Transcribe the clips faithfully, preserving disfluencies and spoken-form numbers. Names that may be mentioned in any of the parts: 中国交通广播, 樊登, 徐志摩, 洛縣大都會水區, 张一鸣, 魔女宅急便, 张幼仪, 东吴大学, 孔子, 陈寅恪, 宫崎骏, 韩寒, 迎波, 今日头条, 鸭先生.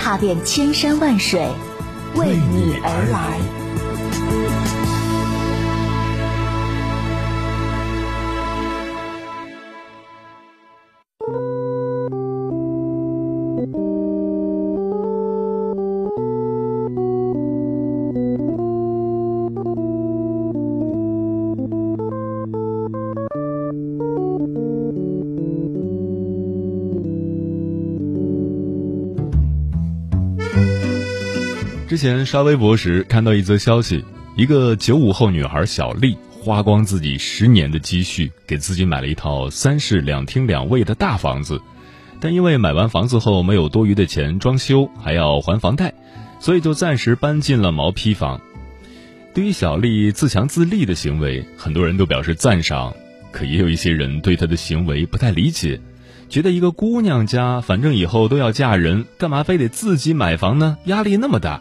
踏遍千山万水，为你而来。之前刷微博时看到一则消息，一个九五后女孩小丽花光自己十年的积蓄，给自己买了一套三室两厅两卫的大房子，但因为买完房子后没有多余的钱装修，还要还房贷，所以就暂时搬进了毛坯房。对于小丽自强自立的行为，很多人都表示赞赏，可也有一些人对她的行为不太理解，觉得一个姑娘家反正以后都要嫁人，干嘛非得自己买房呢？压力那么大。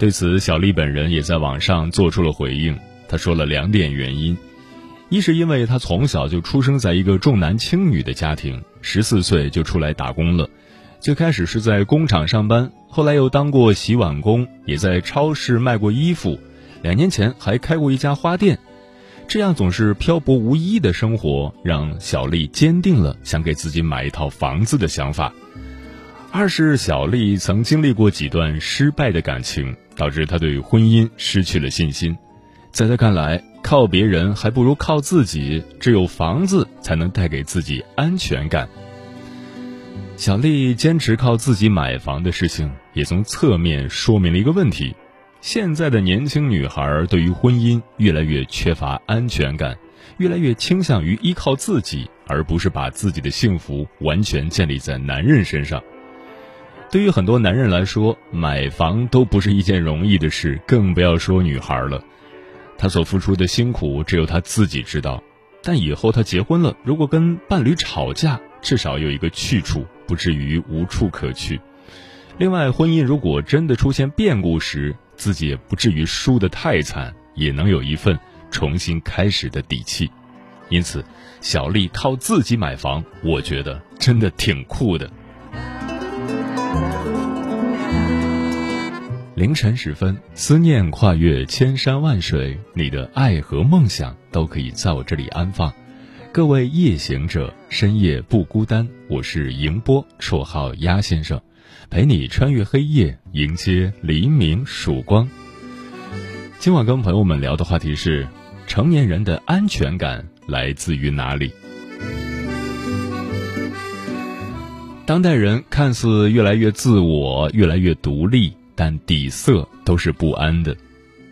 对此，小丽本人也在网上做出了回应。她说了两点原因：一是因为她从小就出生在一个重男轻女的家庭，十四岁就出来打工了，最开始是在工厂上班，后来又当过洗碗工，也在超市卖过衣服，两年前还开过一家花店。这样总是漂泊无依的生活，让小丽坚定了想给自己买一套房子的想法。二是小丽曾经历过几段失败的感情，导致她对婚姻失去了信心。在她看来，靠别人还不如靠自己，只有房子才能带给自己安全感。小丽坚持靠自己买房的事情，也从侧面说明了一个问题：现在的年轻女孩对于婚姻越来越缺乏安全感，越来越倾向于依靠自己，而不是把自己的幸福完全建立在男人身上。对于很多男人来说，买房都不是一件容易的事，更不要说女孩了。她所付出的辛苦只有她自己知道，但以后她结婚了，如果跟伴侣吵架，至少有一个去处，不至于无处可去。另外，婚姻如果真的出现变故时，自己也不至于输得太惨，也能有一份重新开始的底气。因此，小丽靠自己买房，我觉得真的挺酷的。凌晨时分，思念跨越千山万水，你的爱和梦想都可以在我这里安放。各位夜行者，深夜不孤单，我是迎波，绰号鸭先生，陪你穿越黑夜，迎接黎明曙光。今晚跟朋友们聊的话题是：成年人的安全感来自于哪里？当代人看似越来越自我，越来越独立，但底色都是不安的。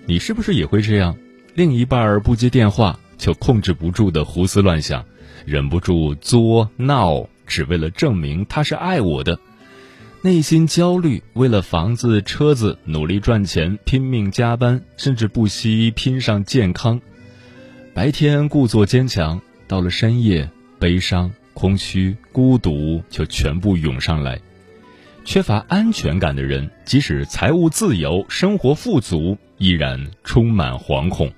你是不是也会这样？另一半不接电话，就控制不住的胡思乱想，忍不住作闹，只为了证明他是爱我的。内心焦虑，为了房子车子努力赚钱，拼命加班，甚至不惜拼上健康。白天故作坚强，到了深夜，悲伤、空虚、孤独就全部涌上来。缺乏安全感的人，即使财务自由，生活富足，依然充满惶恐。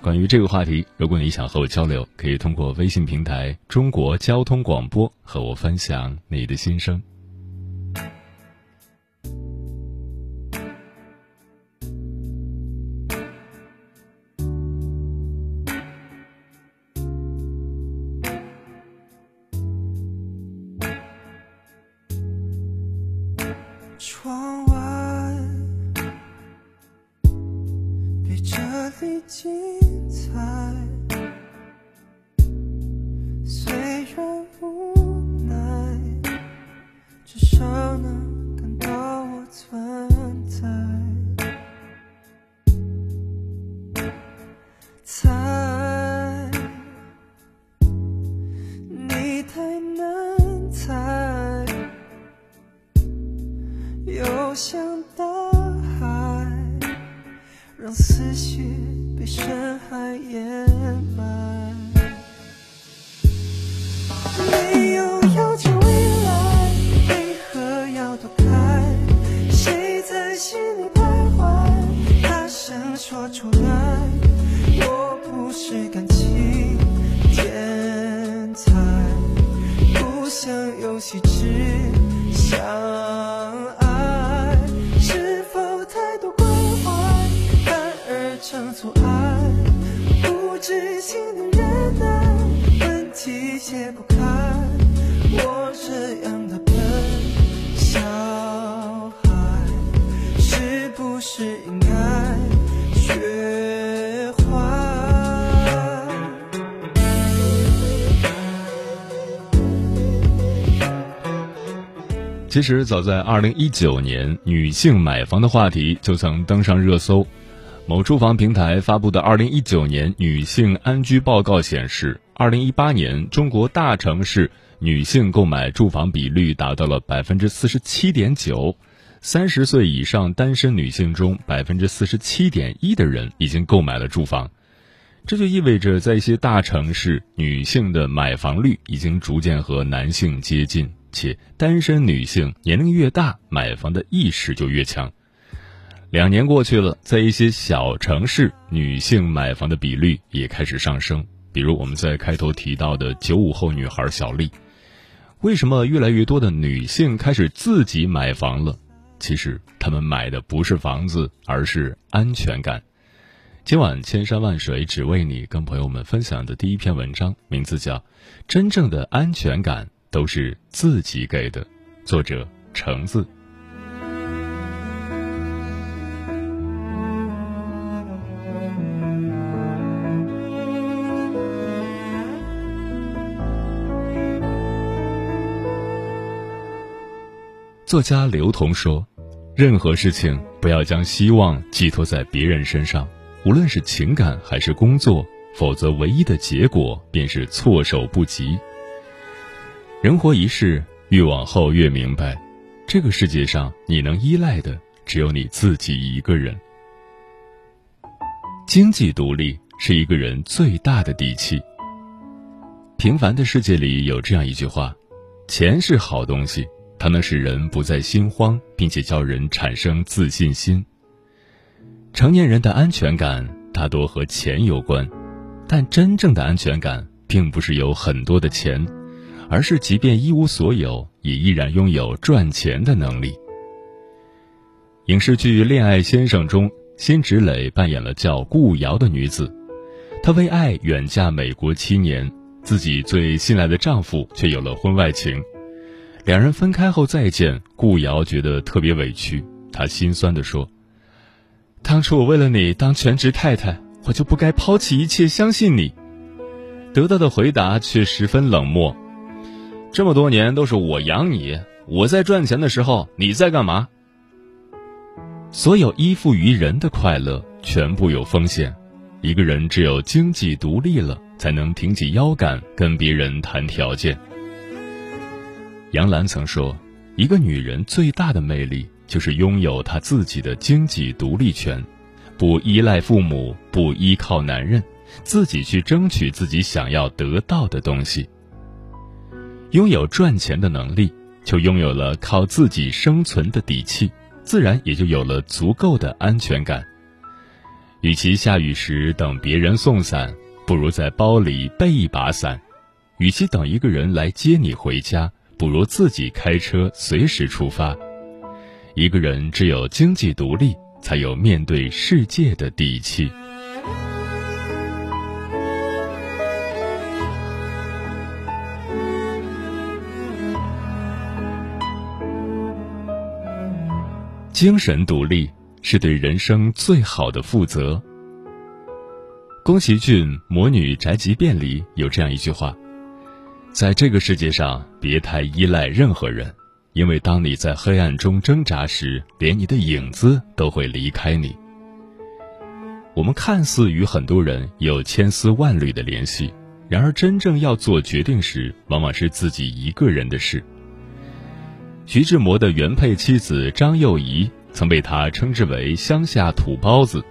关于这个话题，如果你想和我交流，可以通过微信平台中国交通广播和我分享你的心声。飘向大海，让思绪被深海掩埋。没有要求未来，为何要躲开？谁在心里徘徊？大声说出来，我不是感情天才，不想游戏，只相爱。是否太多关怀，反而成阻碍？不知情的忍耐，问题解不开。我这样的笨小孩，是不是应该学坏？其实早在二零一九年，女性买房的话题就曾登上热搜。某住房平台发布的二零一九年女性安居报告显示，二零一八年中国大城市女性购买住房比率达到了 百分之四十七点九， 三十岁以上单身女性中 百分之四十七点一 的人已经购买了住房。这就意味着在一些大城市，女性的买房率已经逐渐和男性接近，且单身女性年龄越大，买房的意识就越强。两年过去了，在一些小城市，女性买房的比率也开始上升，比如我们在开头提到的九五后女孩小丽。为什么越来越多的女性开始自己买房了？其实她们买的不是房子，而是安全感。今晚千山万水只为你，跟朋友们分享的第一篇文章，名字叫《真正的安全感都是自己给的》，作者橙子。作家刘同说，任何事情不要将希望寄托在别人身上，无论是情感还是工作，否则唯一的结果便是措手不及。人活一世，越往后越明白，这个世界上你能依赖的只有你自己一个人。经济独立是一个人最大的底气。平凡的世界里有这样一句话：钱是好东西，它能使人不再心慌，并且叫人产生自信心。成年人的安全感大多和钱有关，但真正的安全感并不是有很多的钱，而是即便一无所有，也依然拥有赚钱的能力。影视剧《恋爱先生》中，辛芷蕾扮演了叫顾瑶的女子，她为爱远嫁美国七年，自己最信赖的丈夫却有了婚外情。两人分开后再见，顾瑶觉得特别委屈，她心酸地说：当初我为了你当全职太太，我就不该抛弃一切相信你。得到的回答却十分冷漠：这么多年都是我养你，我在赚钱的时候你在干嘛？所有依附于人的快乐全部有风险，一个人只有经济独立了，才能挺起腰杆跟别人谈条件。杨澜曾说，一个女人最大的魅力就是拥有她自己的经济独立权，不依赖父母，不依靠男人，自己去争取自己想要得到的东西。拥有赚钱的能力，就拥有了靠自己生存的底气，自然也就有了足够的安全感。与其下雨时等别人送伞，不如在包里备一把伞；与其等一个人来接你回家，不如自己开车随时出发。一个人只有经济独立，才有面对世界的底气。精神独立是对人生最好的负责。宫崎骏《魔女宅急便》里有这样一句话：在这个世界上，别太依赖任何人，因为当你在黑暗中挣扎时，连你的影子都会离开你。我们看似与很多人有千丝万缕的联系，然而真正要做决定时，往往是自己一个人的事。徐志摩的原配妻子张幼仪曾被他称之为乡下土包子。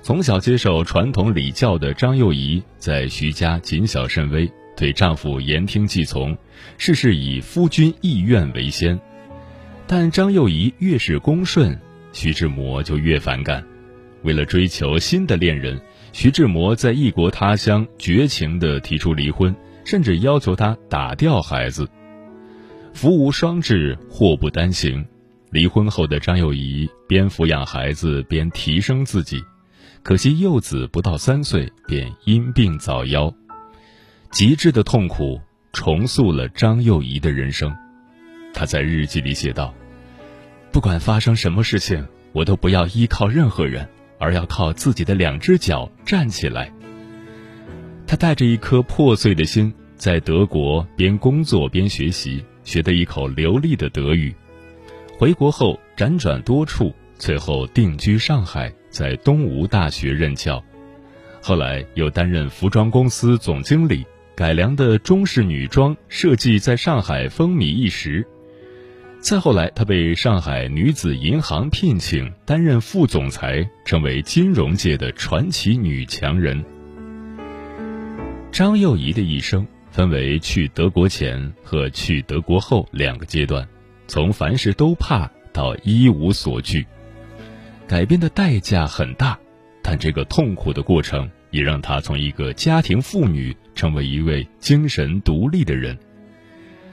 从小接受传统礼教的张幼仪在徐家谨小慎微，对丈夫言听计从，事事以夫君意愿为先。但张幼仪越是恭顺，徐志摩就越反感。为了追求新的恋人，徐志摩在异国他乡绝情地提出离婚，甚至要求她打掉孩子。福无双至，祸不单行。离婚后的张幼仪边抚养孩子边提升自己，可惜幼子不到三岁便因病早夭。极致的痛苦重塑了张幼仪的人生。她在日记里写道：“不管发生什么事情，我都不要依靠任何人，而要靠自己的两只脚站起来。”她带着一颗破碎的心，在德国边工作边学习。学得一口流利的德语，回国后辗转多处，最后定居上海，在东吴大学任教。后来又担任服装公司总经理，改良的中式女装设计在上海风靡一时。再后来，她被上海女子银行聘请，担任副总裁，成为金融界的传奇女强人。张幼仪的一生分为去德国前和去德国后两个阶段，从凡事都怕到一无所惧。改变的代价很大，但这个痛苦的过程也让她从一个家庭妇女成为一位精神独立的人。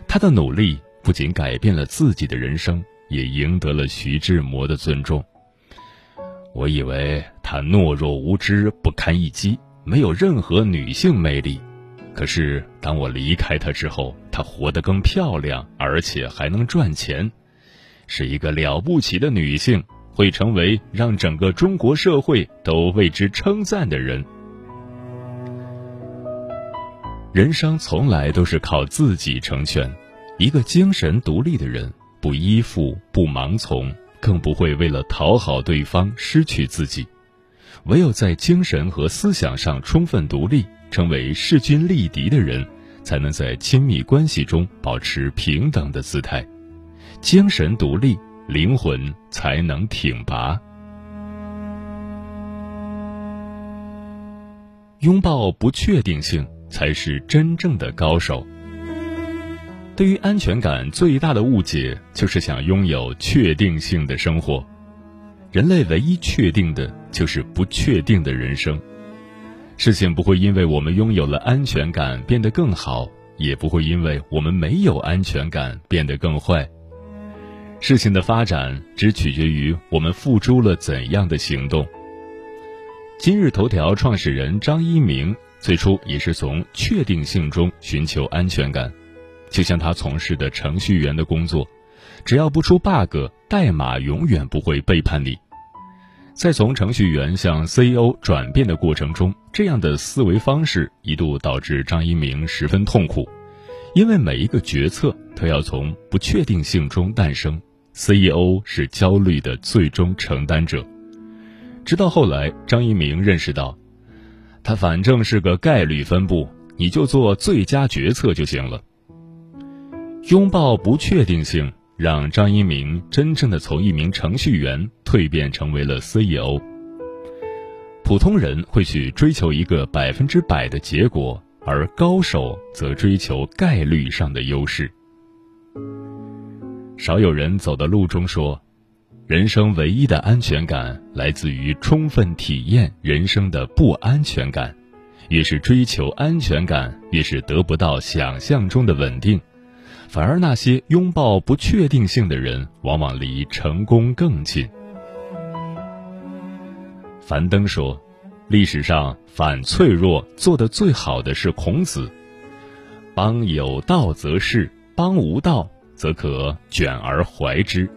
她的努力不仅改变了自己的人生，也赢得了徐志摩的尊重。我以为她懦弱无知，不堪一击，没有任何女性魅力。可是当我离开她之后，她活得更漂亮，而且还能赚钱，是一个了不起的女性，会成为让整个中国社会都为之称赞的人。人生从来都是靠自己成全，一个精神独立的人，不依附，不盲从，更不会为了讨好对方失去自己。唯有在精神和思想上充分独立，成为势均力敌的人，才能在亲密关系中保持平等的姿态。精神独立，灵魂才能挺拔。拥抱不确定性，才是真正的高手。对于安全感最大的误解，就是想拥有确定性的生活。人类唯一确定的，就是不确定的人生。事情不会因为我们拥有了安全感变得更好，也不会因为我们没有安全感变得更坏。事情的发展只取决于我们付出了怎样的行动。今日头条创始人张一鸣最初也是从确定性中寻求安全感，就像他从事的程序员的工作，只要不出 bug， 代码永远不会背叛你。在从程序员向 C E O 转变的过程中，这样的思维方式一度导致张一鸣十分痛苦，因为每一个决策都要从不确定性中诞生， C E O 是焦虑的最终承担者。直到后来，张一鸣认识到，他反正是个概率分布，你就做最佳决策就行了。拥抱不确定性，让张一鸣真正的从一名程序员蜕变成为了 C E O。普通人会去追求一个百分之百的结果，而高手则追求概率上的优势。少有人走的路中说，人生唯一的安全感来自于充分体验人生的不安全感，越是追求安全感，越是得不到想象中的稳定。反而那些拥抱不确定性的人，往往离成功更近。樊登说，历史上反脆弱做得最好的是孔子，邦有道则仕，邦无道则可卷而怀之。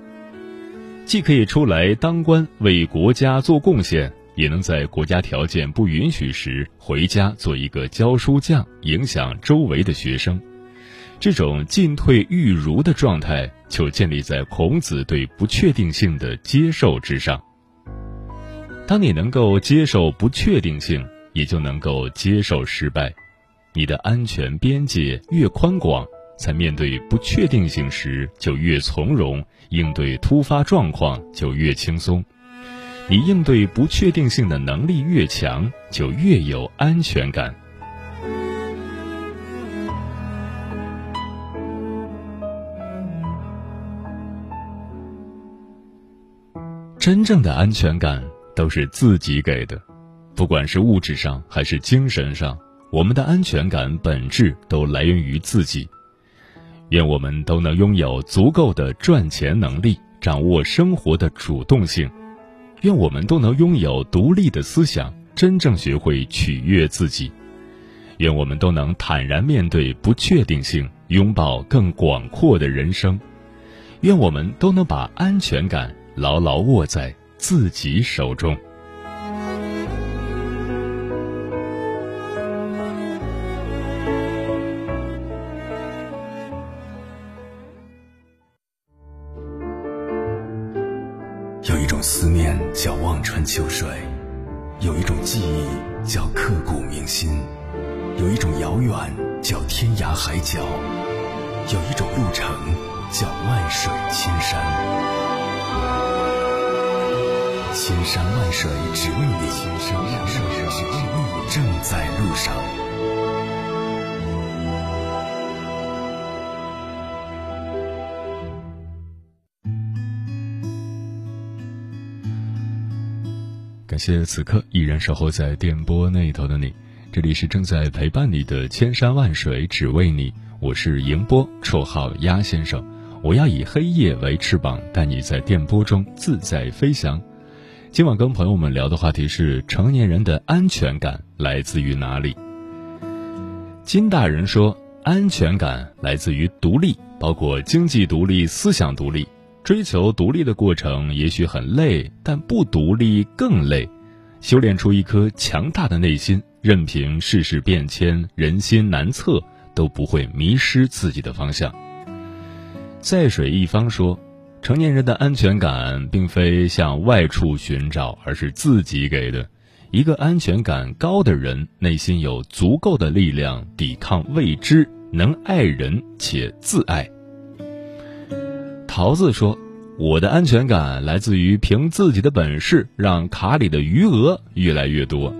既可以出来当官为国家做贡献，也能在国家条件不允许时回家做一个教书匠，影响周围的学生。这种进退裕如的状态，就建立在孔子对不确定性的接受之上。当你能够接受不确定性，也就能够接受失败。你的安全边界越宽广，在面对不确定性时就越从容，应对突发状况就越轻松。你应对不确定性的能力越强，就越有安全感。真正的安全感都是自己给的，不管是物质上还是精神上，我们的安全感本质都来源于自己。愿我们都能拥有足够的赚钱能力，掌握生活的主动性。愿我们都能拥有独立的思想，真正学会取悦自己。愿我们都能坦然面对不确定性，拥抱更广阔的人生。愿我们都能把安全感牢牢握在自己手中。有一种思念叫望穿秋水，有一种记忆叫刻骨铭心，有一种遥远叫天涯海角，有一种路程叫万水千山。千山万水只为你，千山万水只为你，正在路上。感谢此刻依然守候在电波那头的你，这里是正在陪伴你的千山万水只为你，我是迎波，绰号鸭先生。我要以黑夜为翅膀，带你在电波中自在飞翔。今晚跟朋友们聊的话题是，成年人的安全感来自于哪里？金大人说，安全感来自于独立，包括经济独立、思想独立。追求独立的过程也许很累，但不独立更累。修炼出一颗强大的内心，任凭世事变迁、人心难测，都不会迷失自己的方向。在水一方说，成年人的安全感并非向外处寻找，而是自己给的。一个安全感高的人，内心有足够的力量抵抗未知，能爱人且自爱。桃子说，我的安全感来自于凭自己的本事，让卡里的余额越来越多。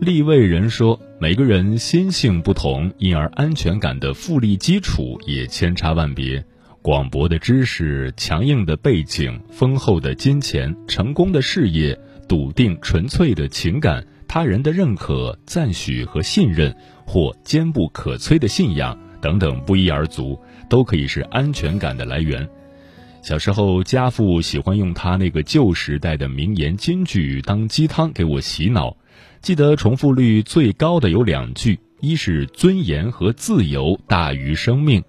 利未人说，每个人心性不同，因而安全感的复利基础也千差万别。广博的知识，强硬的背景，丰厚的金钱，成功的事业，笃定纯粹的情感，他人的认可、赞许和信任，或坚不可摧的信仰等等，不一而足，都可以是安全感的来源。小时候，家父喜欢用他那个旧时代的名言金句当鸡汤给我洗脑，记得重复率最高的有两句，一是尊严和自由大于生命，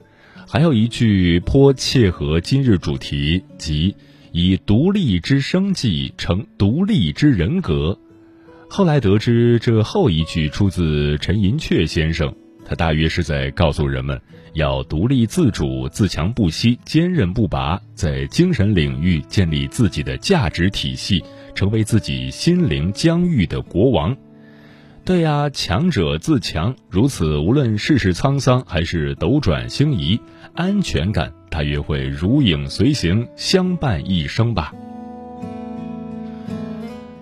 还有一句颇切合今日主题，即以独立之生计成独立之人格。后来得知这后一句出自陈寅恪先生，他大约是在告诉人们要独立自主，自强不息，坚韧不拔，在精神领域建立自己的价值体系，成为自己心灵疆域的国王。对啊，强者自强，如此无论世事沧桑还是斗转星移，安全感大约会如影随形，相伴一生吧。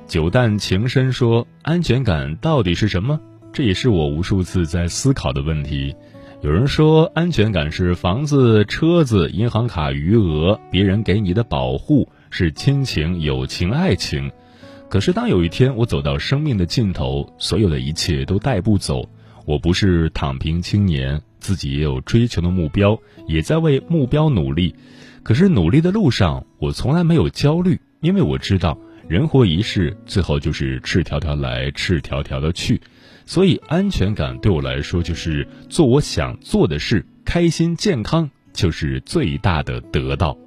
九淡情深说，安全感到底是什么？这也是我无数次在思考的问题。有人说，安全感是房子、车子、银行卡余额，别人给你的保护，是亲情、友情、爱情。可是当有一天我走到生命的尽头，所有的一切都带不走，我不是躺平青年，自己也有追求的目标，也在为目标努力。可是努力的路上，我从来没有焦虑，因为我知道人活一世，最后就是赤条条来，赤条条的去。所以安全感对我来说，就是做我想做的事，开心健康就是最大的得到。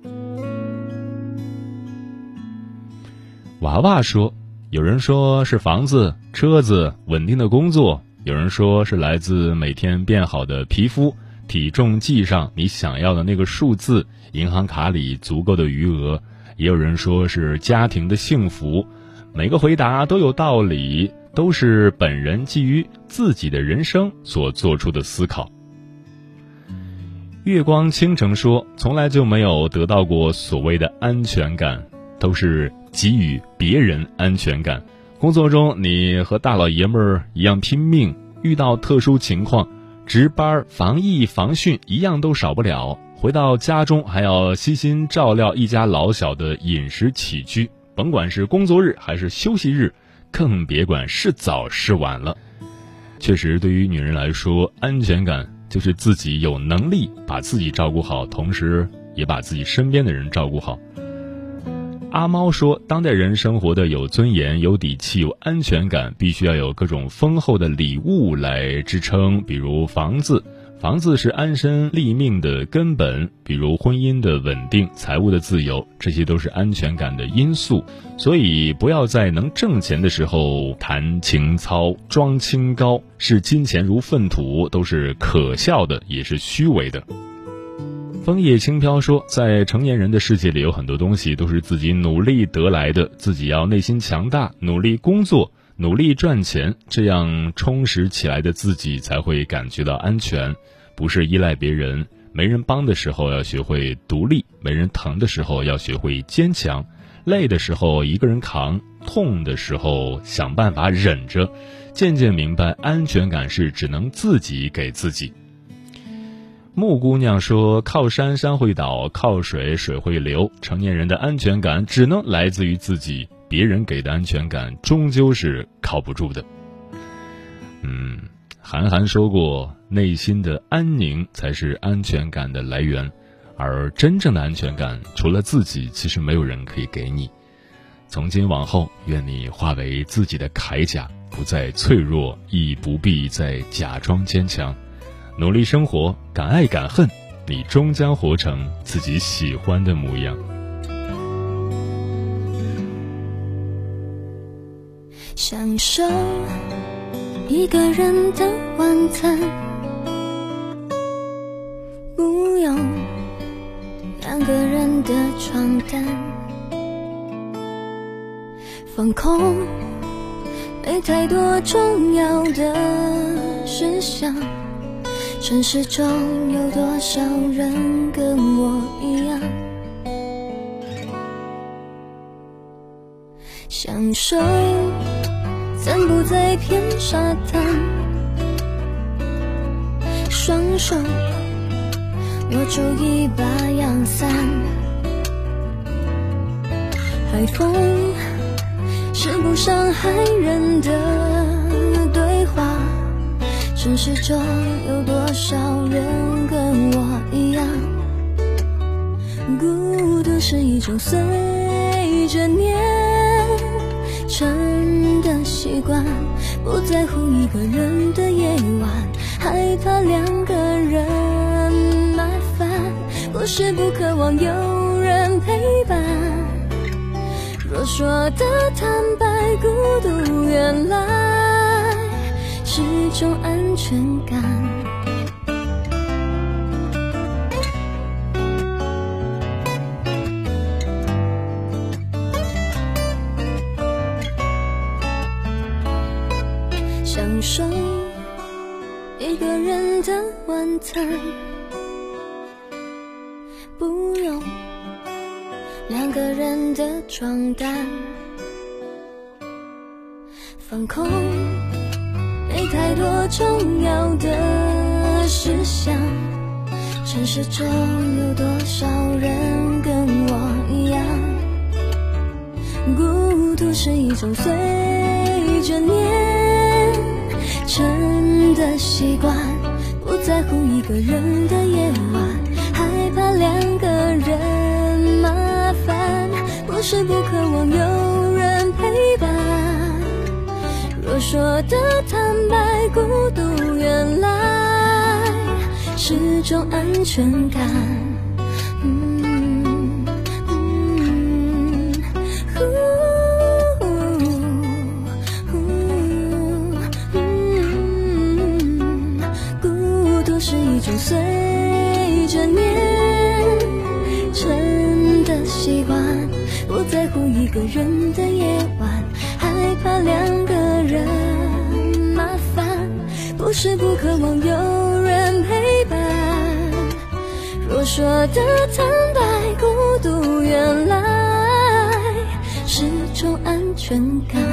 娃娃说，有人说是房子、车子、稳定的工作，有人说是来自每天变好的皮肤，体重计上你想要的那个数字，银行卡里足够的余额，也有人说是家庭的幸福。每个回答都有道理，都是本人基于自己的人生所做出的思考。月光倾城说，从来就没有得到过所谓的安全感，都是给予别人安全感。工作中你和大老爷们儿一样拼命，遇到特殊情况，值班、防疫、防汛一样都少不了。回到家中还要悉心照料一家老小的饮食起居，甭管是工作日还是休息日，更别管是早是晚了。确实，对于女人来说，安全感就是自己有能力把自己照顾好，同时也把自己身边的人照顾好。阿猫说，当代人生活的有尊严、有底气、有安全感，必须要有各种丰厚的礼物来支撑，比如房子。房子是安身立命的根本，比如婚姻的稳定、财务的自由，这些都是安全感的因素。所以不要在能挣钱的时候谈情操、装清高，视金钱如粪土，都是可笑的，也是虚伪的。枫叶轻飘说，在成年人的世界里，有很多东西都是自己努力得来的，自己要内心强大，努力工作，努力赚钱，这样充实起来的自己才会感觉到安全。不是依赖别人，没人帮的时候要学会独立，没人疼的时候要学会坚强，累的时候一个人扛，痛的时候想办法忍着，渐渐明白安全感是只能自己给自己。木姑娘说，靠山山会倒，靠水水会流，成年人的安全感只能来自于自己，别人给的安全感终究是靠不住的。嗯，韩寒说过，内心的安宁才是安全感的来源，而真正的安全感除了自己，其实没有人可以给你。从今往后，愿你化为自己的铠甲，不再脆弱，亦不必再假装坚强，努力生活，敢爱敢恨，你终将活成自己喜欢的模样。享受一个人的晚餐，不用两个人的床单，放空没太多重要的事项。城市中有多少人跟我一样，享受散步在片沙滩，双手握住一把阳伞，海风是不伤害人的对话。城市中有多少人跟我一样，孤独是一种随着年成的习惯，不在乎一个人的夜晚，害怕两个人麻烦，不是不渴望有人陪伴。若说的坦白，孤独原来是种安全感。享受一个人的晚餐，不用两个人的床单，放空没太多重要的事项。城市中有多少人跟我一样，孤独是一种随着年成的习惯，不在乎一个人的夜晚，害怕两个人麻烦，不是不渴望有人陪伴。我说的坦白，孤独原来是种安全感。嗯嗯哦哦嗯、孤独是一种随着年成的习惯，不在乎一个人的夜晚，害怕两个人麻烦，不是不渴望有人陪伴。我说的坦白，孤独原来是种安全感。